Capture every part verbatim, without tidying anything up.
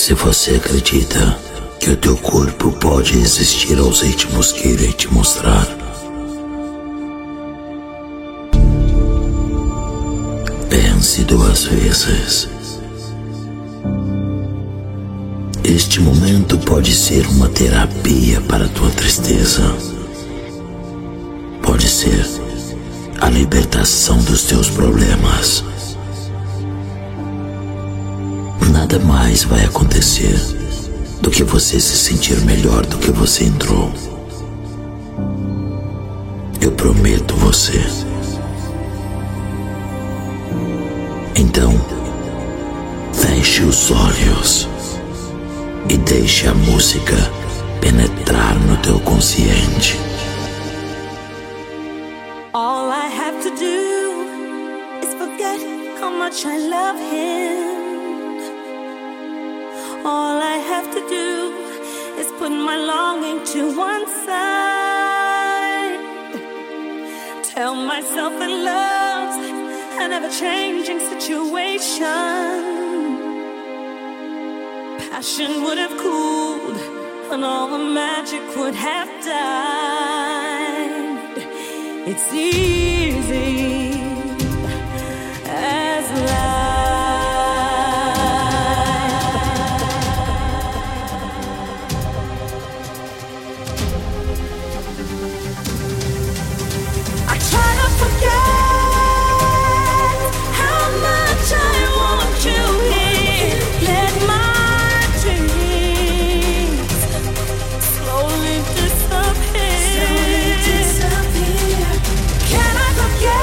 Se você acredita que o teu corpo pode resistir aos ritmos que irei te mostrar, pense duas vezes. Este momento pode ser uma terapia para tua tristeza. Pode ser a libertação dos teus problemas. Nada mais vai acontecer do que você se sentir melhor do que você entrou. Eu prometo você. Então, feche os olhos e deixe a música penetrar no teu consciente. All I have to do is forget how much I love him. All I have to do is put my longing to one side. Tell myself that love's an ever-changing situation. Passion would have cooled and all the magic would have died. It's easy as life. I try to forget. Yeah.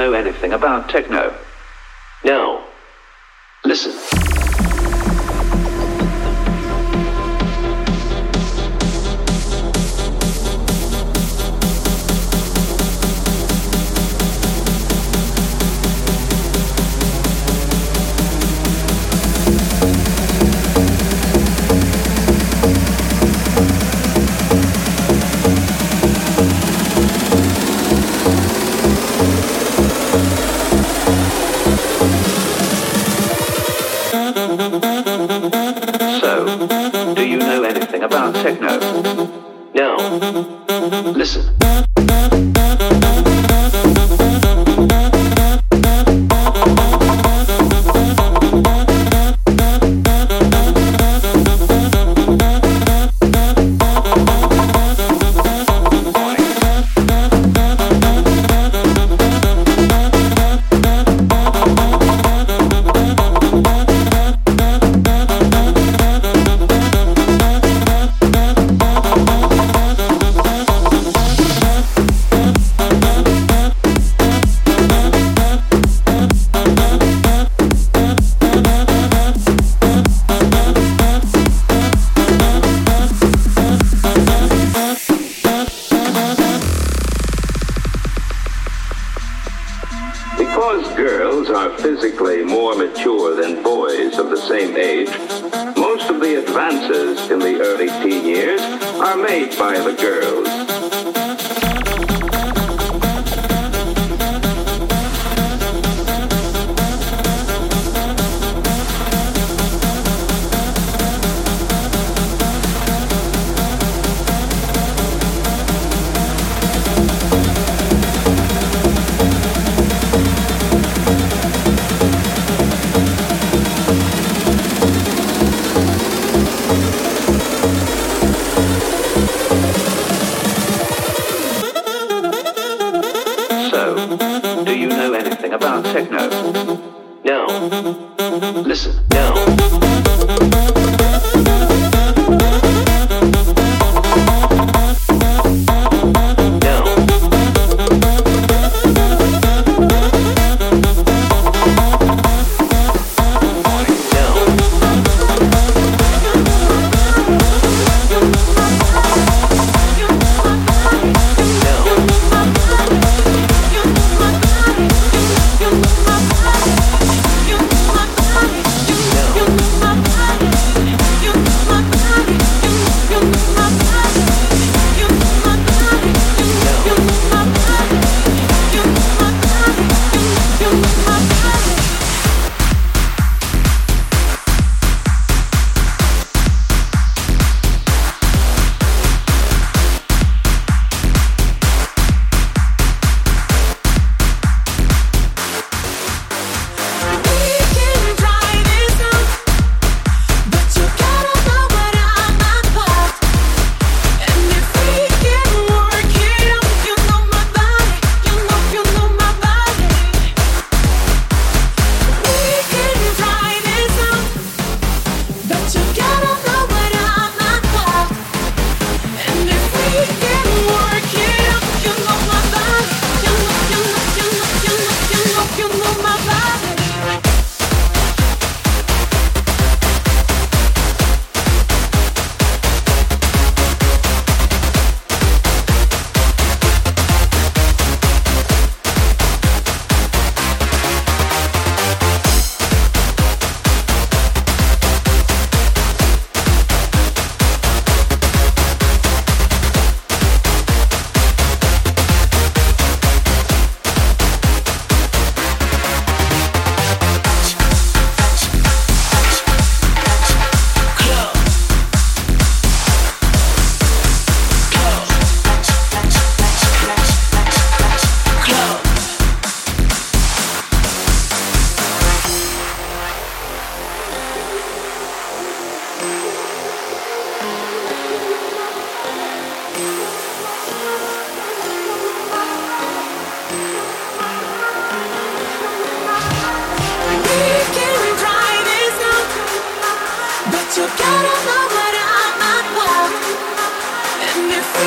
know anything about techno. Now, listen.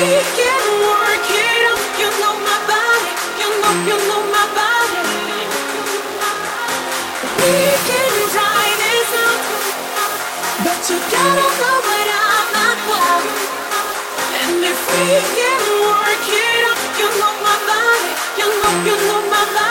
We can work it out. You know my body. You know, you know my body. You gotta know that I'm not wild. And if we can work it out, you know my body, you know, you know my body.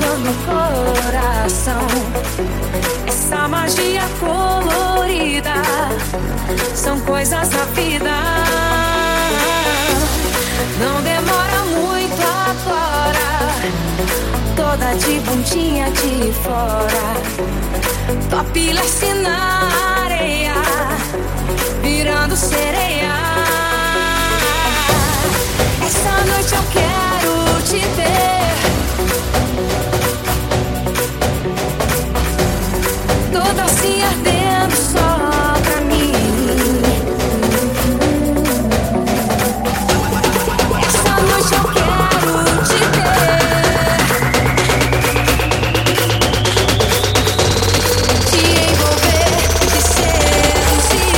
calor no coração. Essa magia colorida são coisas da vida. Não demora muito agora, toda de bundinha de fora, tua pilha na areia, virando sereia. Essa noite eu quero te ter, toda assim ardendo só pra mim. Essa noite eu quero te ter, te envolver, te seduzir.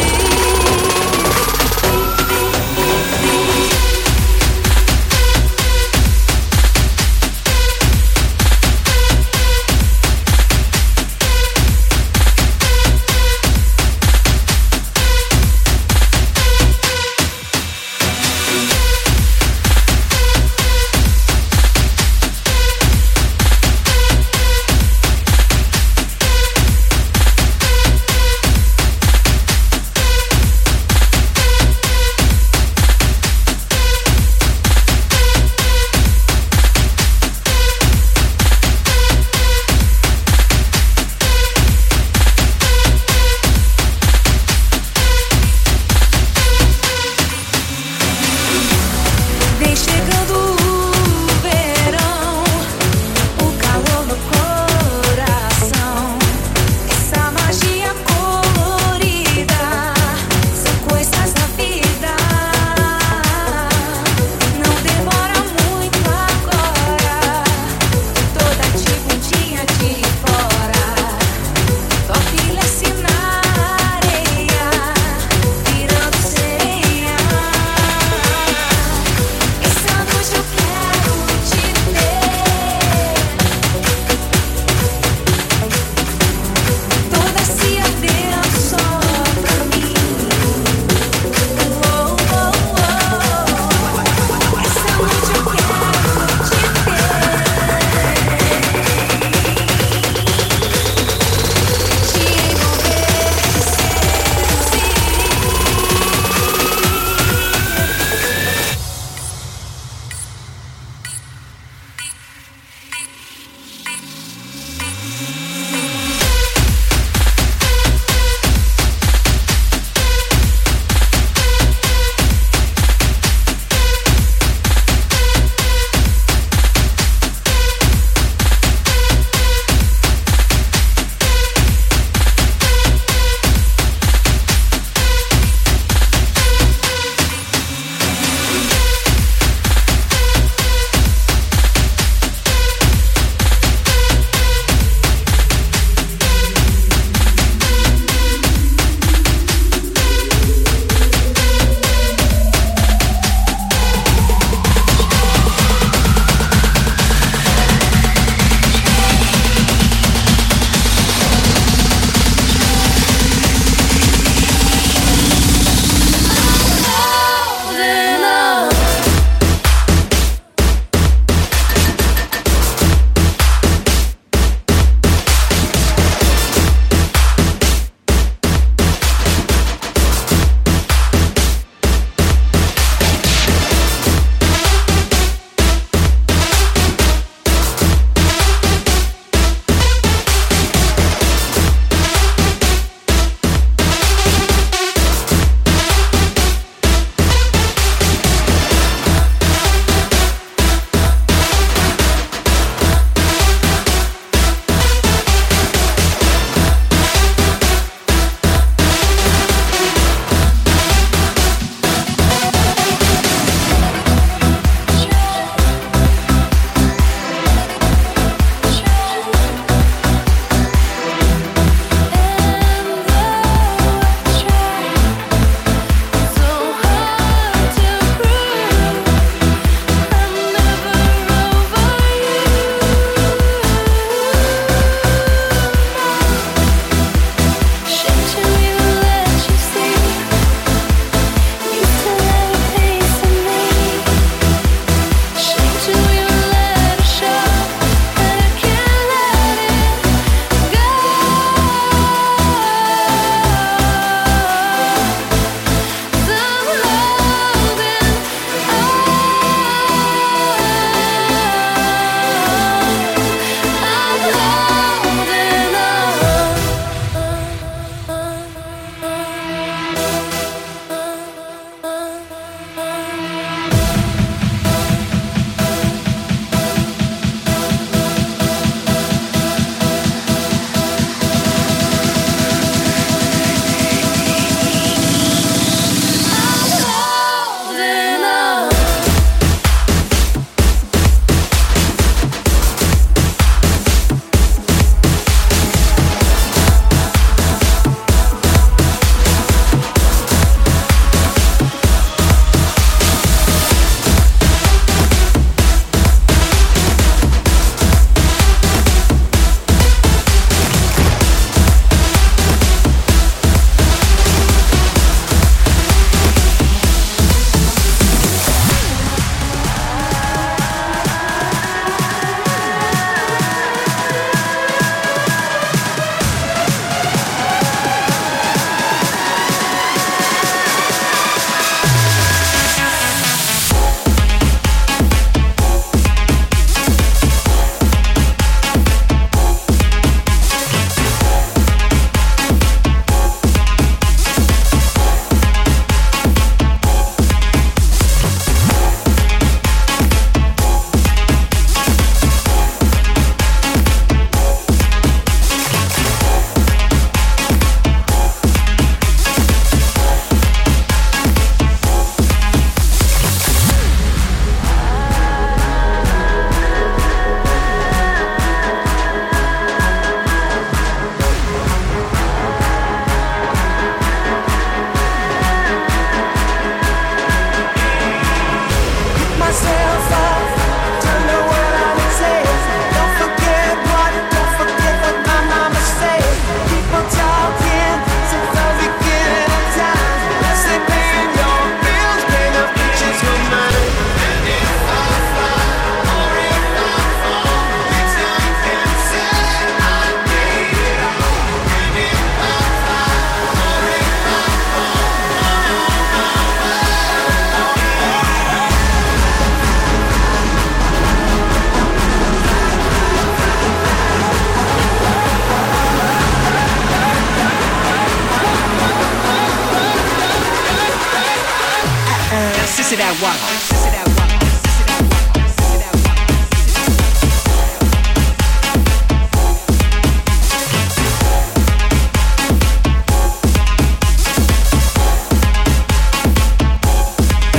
sissy that walk, sissy that walk.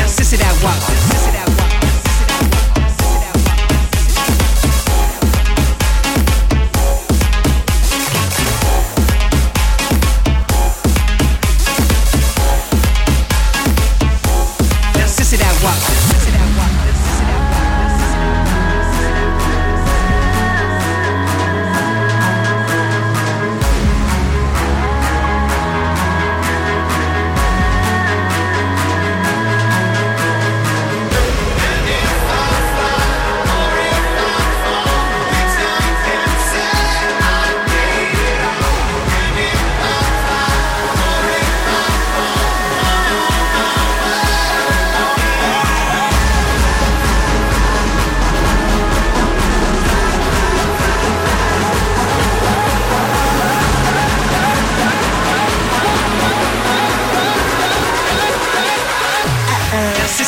Sissy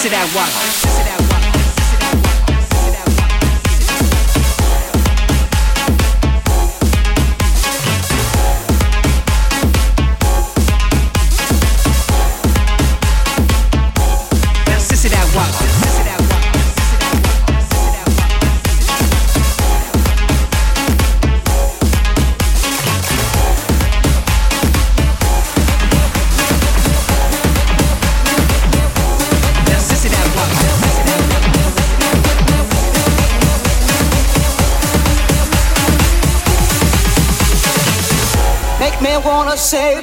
that walk, sissy that walk, sissy that walk, sissy that walk, sissy that walk, sissy that walk, sissy that walk, sissy that me wanna say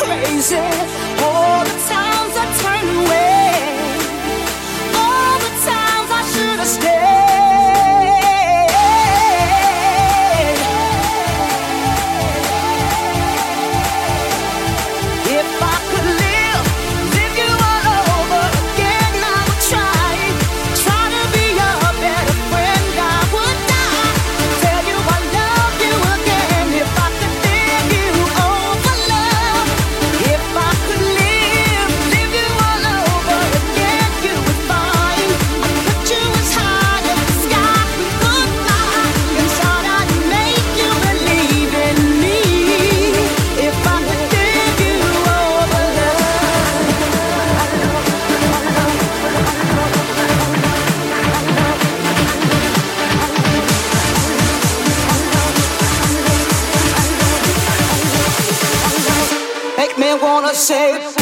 crazy, all the times I turn away. safe.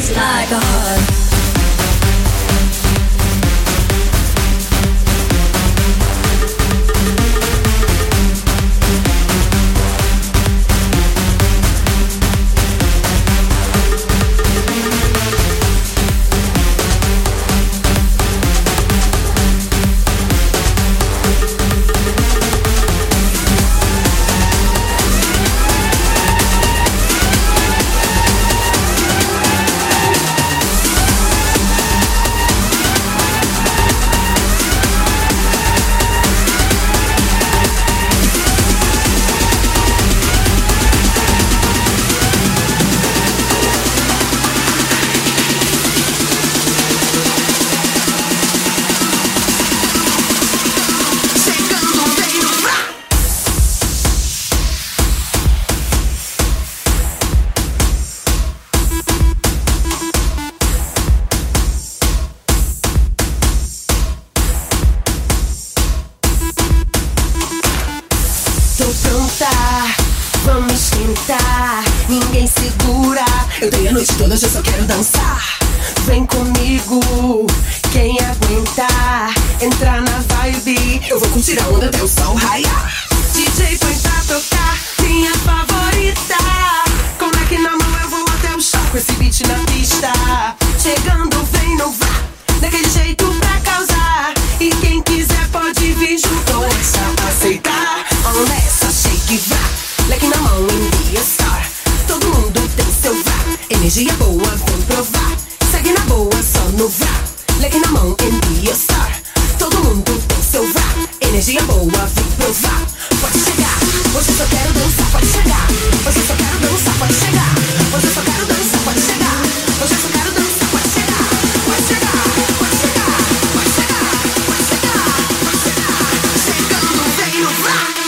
beats like a heart. Eu tenho a noite toda, já só quero dançar. Vem comigo, quem aguentar entrar na vibe. Eu vou curtir a onda até o sol raiar. D J põe pra tocar, minha favorita. Com o leque na mão eu vou até o chão com esse beat na pista. Chegando vem inovar, daquele jeito pra causar. E quem quiser pode vir junto ou é só aceitar. Olha essa shake e vá, leque na mão in the star. Todo mundo tem seu vibe, energia boa, vem provar. Segue na boa, só no vibe, leque na mão, and be a star. Todo mundo tem seu vibe, energia boa, vem provar. Pode chegar, hoje eu só quero dançar, pode chegar. Hoje eu só quero dançar, pode chegar. Hoje eu só quero dançar, pode chegar. Hoje eu só quero dançar, pode chegar. Pode chegar, pode chegar, pode chegar, pode chegar, pode chegar. Chegando, vem no vibe.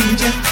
danger.